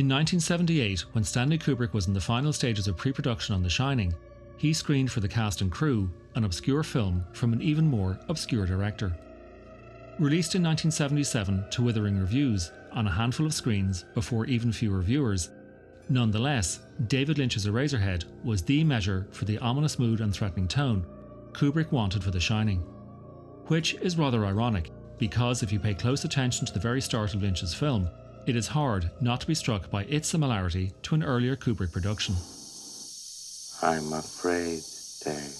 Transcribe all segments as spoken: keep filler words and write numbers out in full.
In nineteen seventy-eight, when Stanley Kubrick was in the final stages of pre-production on The Shining, he screened for the cast and crew an obscure film from an even more obscure director. Released in nineteen seventy-seven to withering reviews on a handful of screens before even fewer viewers, nonetheless, David Lynch's Eraserhead was the measure for the ominous mood and threatening tone Kubrick wanted for The Shining. Which is rather ironic, because if you pay close attention to the very start of Lynch's film, it is hard not to be struck by its similarity to an earlier Kubrick production. I'm afraid, Dave.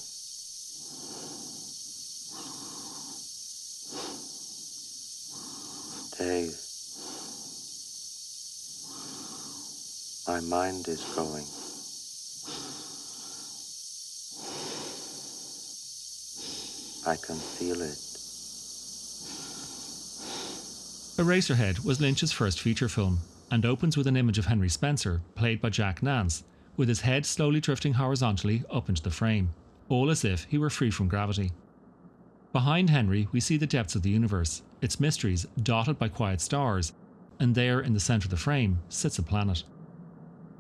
Dave. My mind is going. I can feel it. Eraserhead was Lynch's first feature film and opens with an image of Henry Spencer, played by Jack Nance, with his head slowly drifting horizontally up into the frame, all as if he were free from gravity. Behind Henry, we see the depths of the universe, its mysteries dotted by quiet stars, and there in the centre of the frame sits a planet.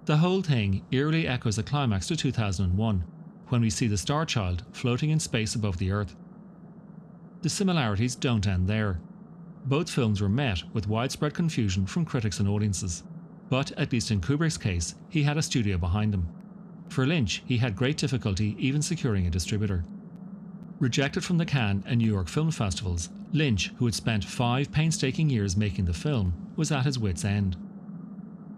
The whole thing eerily echoes the climax to two thousand one, when we see the Star Child floating in space above the Earth. The similarities don't end there. Both films were met with widespread confusion from critics and audiences, but at least in Kubrick's case, he had a studio behind him. For Lynch, he had great difficulty even securing a distributor. Rejected from the Cannes and New York Film Festivals, Lynch, who had spent five painstaking years making the film, was at his wit's end.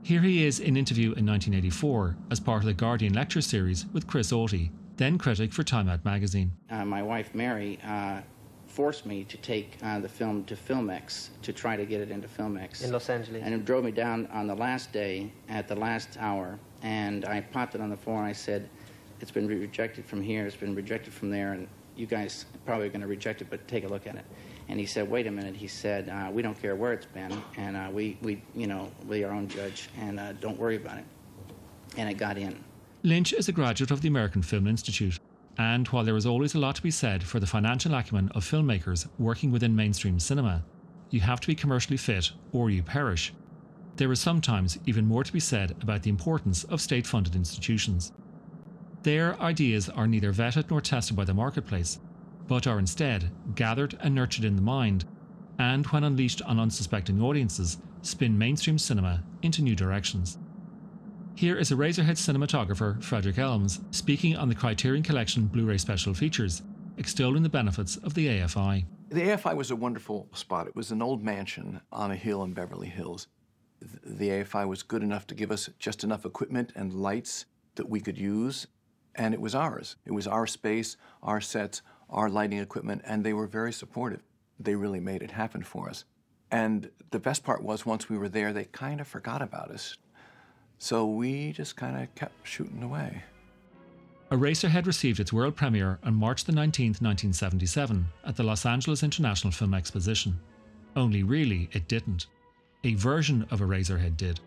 Here he is in an interview in nineteen eighty-four as part of the Guardian lecture series with Chris Oti, then critic for Time Out magazine. Uh, my wife Mary uh forced me to take uh, the film to Filmex, to try to get it into Filmex. In Los Angeles. And it drove me down on the last day, at the last hour, and I popped it on the floor and I said, it's been rejected from here, it's been rejected from there, and you guys are probably going to reject it, but take a look at it. And he said, wait a minute, he said, uh, we don't care where it's been, and uh, we, we, you know, we're our own judge, and uh, don't worry about it. And it got in. Lynch is a graduate of the American Film Institute. And while there is always a lot to be said for the financial acumen of filmmakers working within mainstream cinema, you have to be commercially fit or you perish, there is sometimes even more to be said about the importance of state-funded institutions. Their ideas are neither vetted nor tested by the marketplace, but are instead gathered and nurtured in the mind, and when unleashed on unsuspecting audiences, spin mainstream cinema into new directions. Here is Eraserhead cinematographer Frederick Elms speaking on the Criterion Collection Blu-ray special features, extolling the benefits of the A F I. The A F I was a wonderful spot. It was an old mansion on a hill in Beverly Hills. The A F I was good enough to give us just enough equipment and lights that we could use, and it was ours. It was our space, our sets, our lighting equipment, and they were very supportive. They really made it happen for us. And the best part was, once we were there, they kind of forgot about us. So we just kind of kept shooting away. Eraserhead received its world premiere on March the nineteenth, nineteen seventy-seven at the Los Angeles International Film Exposition. Only really it didn't. A version of Eraserhead did.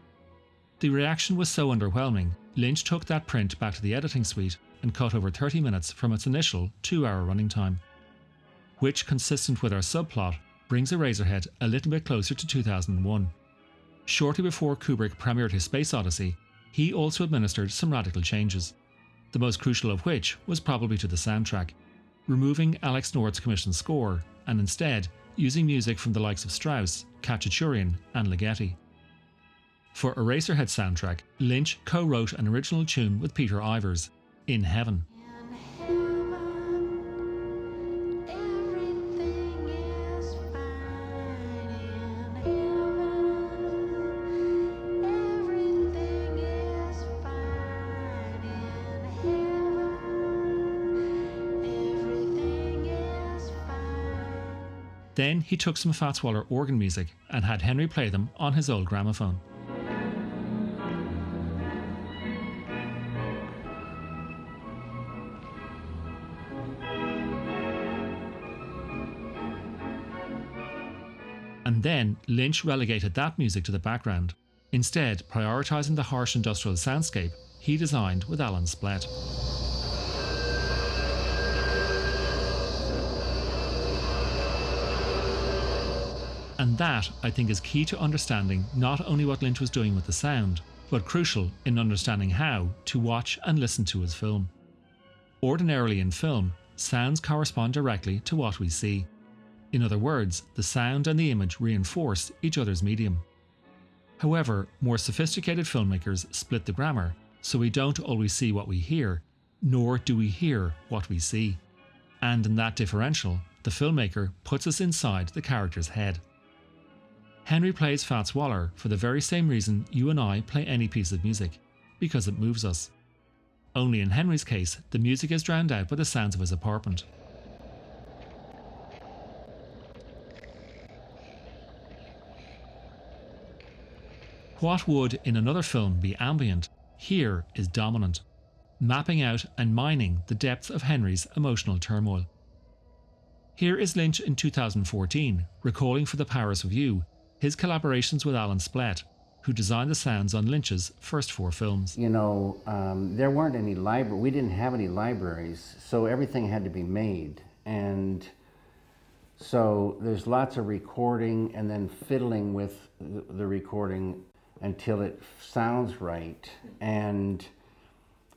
The reaction was so underwhelming, Lynch took that print back to the editing suite and cut over thirty minutes from its initial two-hour running time. Which, consistent with our subplot, brings Eraserhead a little bit closer to two thousand one. Shortly before Kubrick premiered his Space Odyssey, he also administered some radical changes, the most crucial of which was probably to the soundtrack, removing Alex North's commissioned score and instead using music from the likes of Strauss, Cacciaturian and Ligeti. For Eraserhead's soundtrack, Lynch co-wrote an original tune with Peter Ivers, In Heaven. Then he took some Fats Waller organ music and had Henry play them on his old gramophone. And then Lynch relegated that music to the background, instead prioritising the harsh industrial soundscape he designed with Alan Splett. And And that, I think, is key to understanding not only what Lynch was doing with the sound, but crucial in understanding how to watch and listen to his film. Ordinarily in film, sounds correspond directly to what we see. In other words, the sound and the image reinforce each other's medium. However, more sophisticated filmmakers split the grammar, so we don't always see what we hear, nor do we hear what we see. And in that differential, the filmmaker puts us inside the character's head. Henry plays Fats Waller for the very same reason you and I play any piece of music, because it moves us. Only in Henry's case, the music is drowned out by the sounds of his apartment. What would in another film be ambient, here is dominant, mapping out and mining the depths of Henry's emotional turmoil. Here is Lynch in two thousand fourteen, recalling for The Paris Review his collaborations with Alan Splett, who designed the sounds on Lynch's first four films. You know, um, there weren't any libraries, we didn't have any libraries, so everything had to be made. And so there's lots of recording and then fiddling with the recording until it sounds right, and,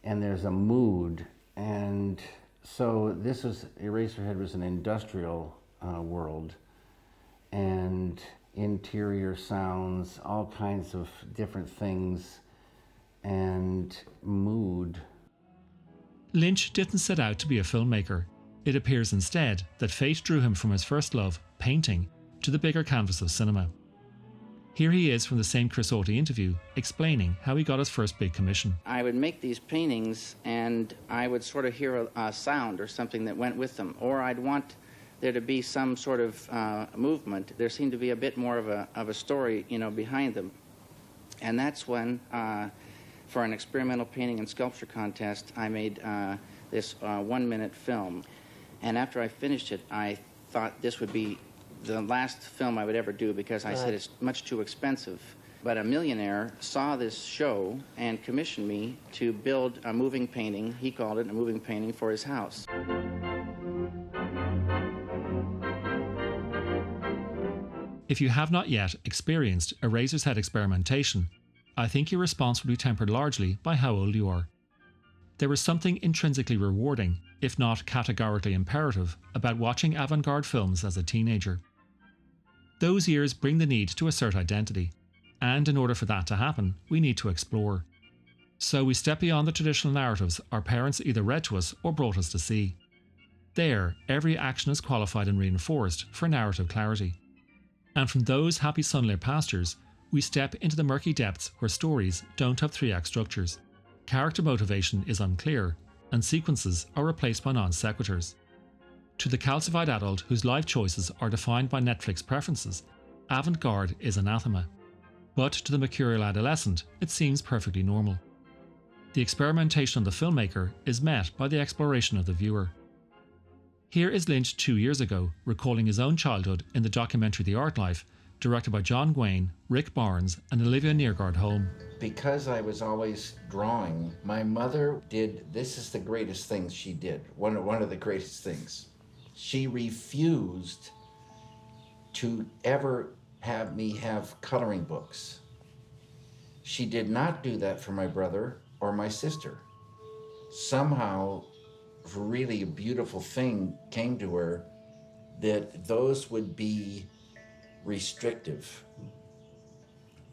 and there's a mood. And so this was, Eraserhead was an industrial uh, world, and interior sounds, all kinds of different things, and mood. Lynch didn't set out to be a filmmaker. It appears instead that fate drew him from his first love, painting, to the bigger canvas of cinema. Here he is from the same Chris Oti interview, explaining how he got his first big commission. I would make these paintings and I would sort of hear a, a sound or something that went with them, or I'd want there to be some sort of uh, movement. There seemed to be a bit more of a, of a story, you know, behind them. And that's when, uh, for an experimental painting and sculpture contest, I made uh, this uh, one-minute film. And after I finished it, I thought this would be the last film I would ever do, because I said it's much too expensive. But a millionaire saw this show and commissioned me to build a moving painting, he called it a moving painting, for his house. If you have not yet experienced a Eraserhead experimentation, I think your response will be tempered largely by how old you are. There is something intrinsically rewarding, if not categorically imperative, about watching avant-garde films as a teenager. Those years bring the need to assert identity, and in order for that to happen, we need to explore. So we step beyond the traditional narratives our parents either read to us or brought us to see. There, every action is qualified and reinforced for narrative clarity. And from those happy sunlit pastures, we step into the murky depths where stories don't have three-act structures, character motivation is unclear, and sequences are replaced by non-sequiturs. To the calcified adult whose life choices are defined by Netflix preferences, avant-garde is anathema. But to the mercurial adolescent, it seems perfectly normal. The experimentation of the filmmaker is met by the exploration of the viewer. Here is Lynch two years ago, recalling his own childhood in the documentary The Art Life, directed by John Gwain, Rick Barnes and Olivia Neergard Holm. Because I was always drawing, my mother did, this is the greatest thing she did, one of, one of the greatest things. She refused to ever have me have coloring books. She did not do that for my brother or my sister. Somehow, really a beautiful thing came to her that those would be restrictive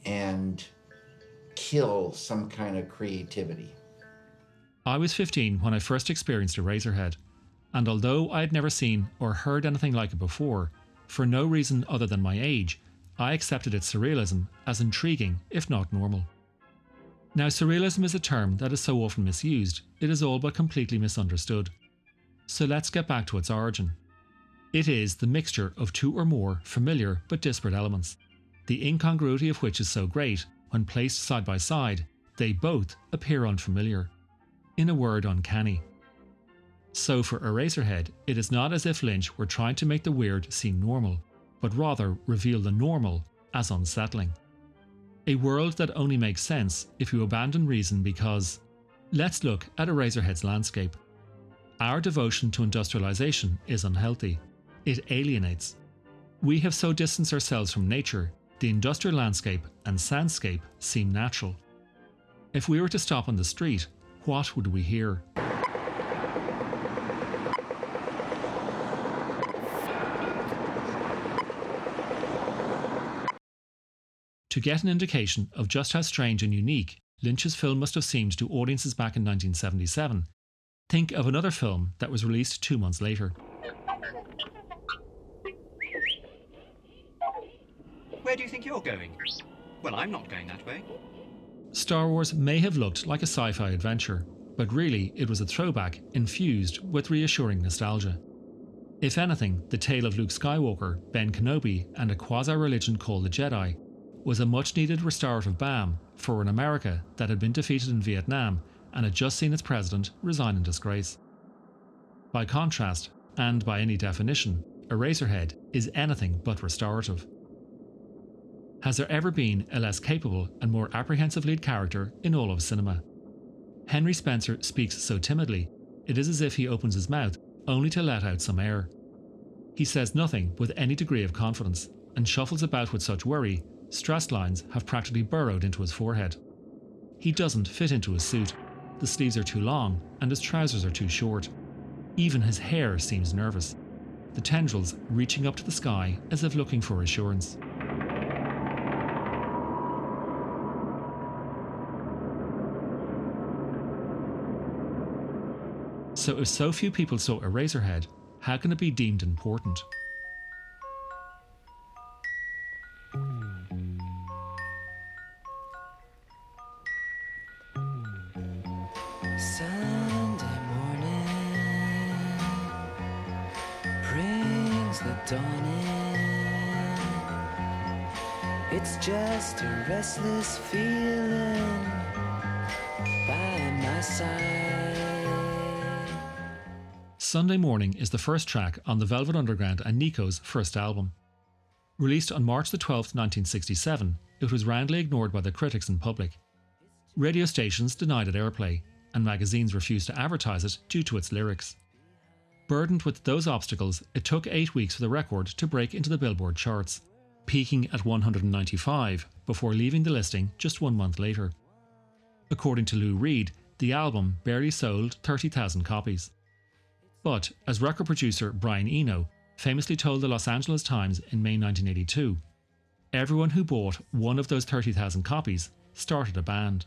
and kill some kind of creativity. I was fifteen when I first experienced Eraserhead, and although I had never seen or heard anything like it before, for no reason other than my age, I accepted its surrealism as intriguing, if not normal. Now, surrealism is a term that is so often misused, it is all but completely misunderstood. So let's get back to its origin. It is the mixture of two or more familiar but disparate elements, the incongruity of which is so great, when placed side by side, they both appear unfamiliar. In a word, uncanny. So for Eraserhead, it is not as if Lynch were trying to make the weird seem normal, but rather reveal the normal as unsettling. A world that only makes sense if you abandon reason, because let's look at Eraserhead's landscape. Our devotion to industrialization is unhealthy. It alienates. We have so distanced ourselves from nature, the industrial landscape and soundscape seem natural. If we were to stop on the street, what would we hear? To get an indication of just how strange and unique Lynch's film must have seemed to audiences back in nineteen seventy-seven, think of another film that was released two months later. Where do you think you're going? Well, I'm not going that way. Star Wars may have looked like a sci-fi adventure, but really it was a throwback infused with reassuring nostalgia. If anything, the tale of Luke Skywalker, Ben Kenobi and a quasi-religion called the Jedi was a much-needed restorative balm for an America that had been defeated in Vietnam and had just seen its president resign in disgrace. By contrast, and by any definition, Eraserhead is anything but restorative. Has there ever been a less capable and more apprehensive lead character in all of cinema? Henry Spencer speaks so timidly, it is as if he opens his mouth only to let out some air. He says nothing with any degree of confidence and shuffles about with such worry, stress lines have practically burrowed into his forehead. He doesn't fit into his suit, the sleeves are too long and his trousers are too short. Even his hair seems nervous, the tendrils reaching up to the sky as if looking for assurance. So if so few people saw Eraserhead, how can it be deemed important? Sunday morning brings the dawn in. It's just a restless feeling by my side. Sunday Morning is the first track on the Velvet Underground and Nico's first album. Released on March the twelfth nineteen sixty-seven, it was roundly ignored by the critics and public. Radio stations denied it airplay, and magazines refused to advertise it due to its lyrics. Burdened with those obstacles, it took eight weeks for the record to break into the Billboard charts, peaking at one hundred ninety-five before leaving the listing just one month later. According to Lou Reed, the album barely sold thirty thousand copies. But, as record producer Brian Eno famously told the Los Angeles Times in May nineteen eighty-two, everyone who bought one of those thirty thousand copies started a band.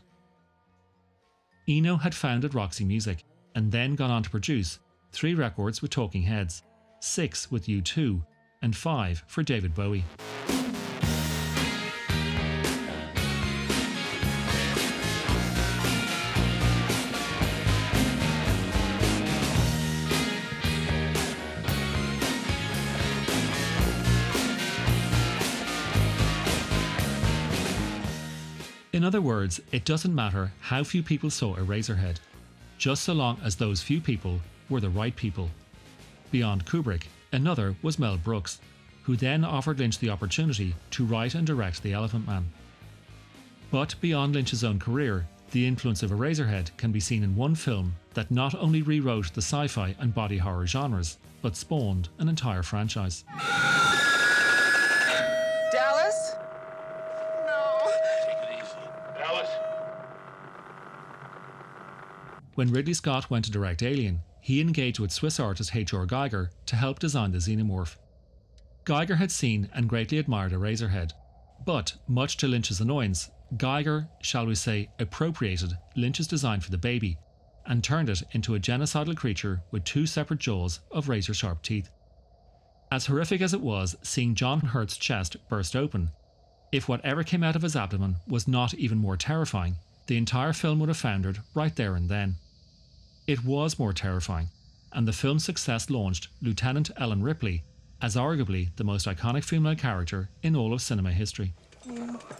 Eno had founded Roxy Music and then gone on to produce three records with Talking Heads, six with U two and five for David Bowie. In other words, it doesn't matter how few people saw Eraserhead, just so long as those few people were the right people. Beyond Kubrick, another was Mel Brooks, who then offered Lynch the opportunity to write and direct The Elephant Man. But beyond Lynch's own career, the influence of Eraserhead can be seen in one film that not only rewrote the sci-fi and body horror genres, but spawned an entire franchise. When Ridley Scott went to direct Alien, he engaged with Swiss artist H R Geiger to help design the xenomorph. Geiger had seen and greatly admired Eraserhead, but, much to Lynch's annoyance, Geiger, shall we say, appropriated Lynch's design for the baby and turned it into a genocidal creature with two separate jaws of razor-sharp teeth. As horrific as it was seeing John Hurt's chest burst open, if whatever came out of his abdomen was not even more terrifying, the entire film would have foundered right there and then. It was more terrifying, and the film's success launched Lieutenant Ellen Ripley as arguably the most iconic female character in all of cinema history. You. Monkey.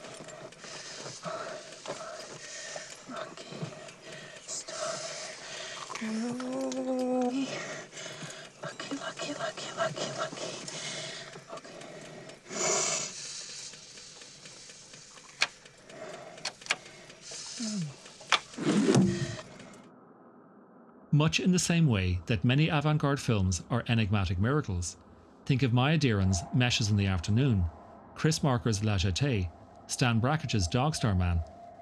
Stop. Monkey. Monkey, monkey, monkey, monkey, monkey. Okay. Mm. Much in the same way that many avant-garde films are enigmatic miracles, Think of Maya Dearon's Meshes in the Afternoon, Chris Marker's La Jetée, Stan Brakhach's Dogstar Man,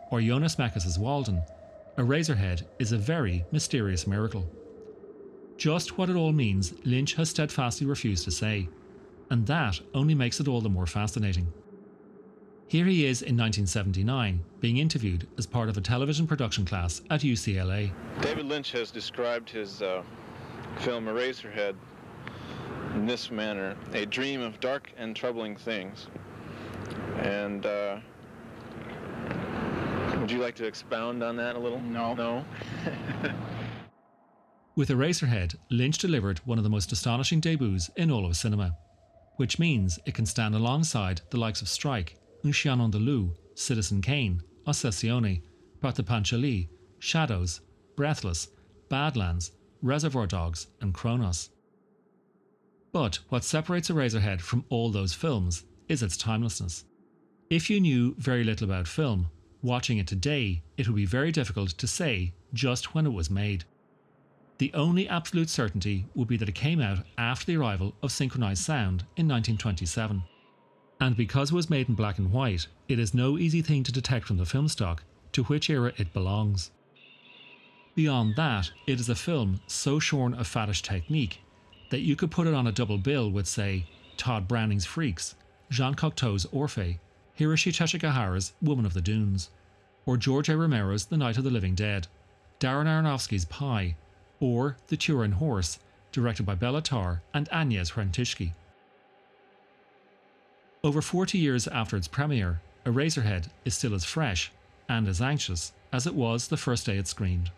or Jonas Mekkes' Walden, Eraserhead is a very mysterious miracle. Just what it all means, Lynch has steadfastly refused to say, and that only makes it all the more fascinating. Here he is in nineteen seventy-nine, being interviewed as part of a television production class at U C L A. David Lynch has described his uh, film Eraserhead in this manner: a dream of dark and troubling things. And uh, would you like to expound on that a little? No. No. With Eraserhead, Lynch delivered one of the most astonishing debuts in all of cinema, which means it can stand alongside the likes of Strike, Un Chien en Dessous, Citizen Kane, Ossessione, Prathapanchali, Shadows, Breathless, Badlands, Reservoir Dogs and Kronos. But what separates Eraserhead from all those films is its timelessness. If you knew very little about film, watching it today, it would be very difficult to say just when it was made. The only absolute certainty would be that it came out after the arrival of synchronised sound in nineteen twenty-seven. And because it was made in black and white, it is no easy thing to detect from the film stock to which era it belongs. Beyond that, it is a film so shorn of faddish technique that you could put it on a double bill with, say, Todd Browning's Freaks, Jean Cocteau's Orphée, Hiroshi Teshigahara's Woman of the Dunes, or George A. Romero's The Night of the Living Dead, Darren Aronofsky's Pi, or The Turin Horse, directed by Bela Tarr and Agnieszka Hrantiszky. Over forty years after its premiere, Eraserhead is still as fresh and as anxious as it was the first day it screened.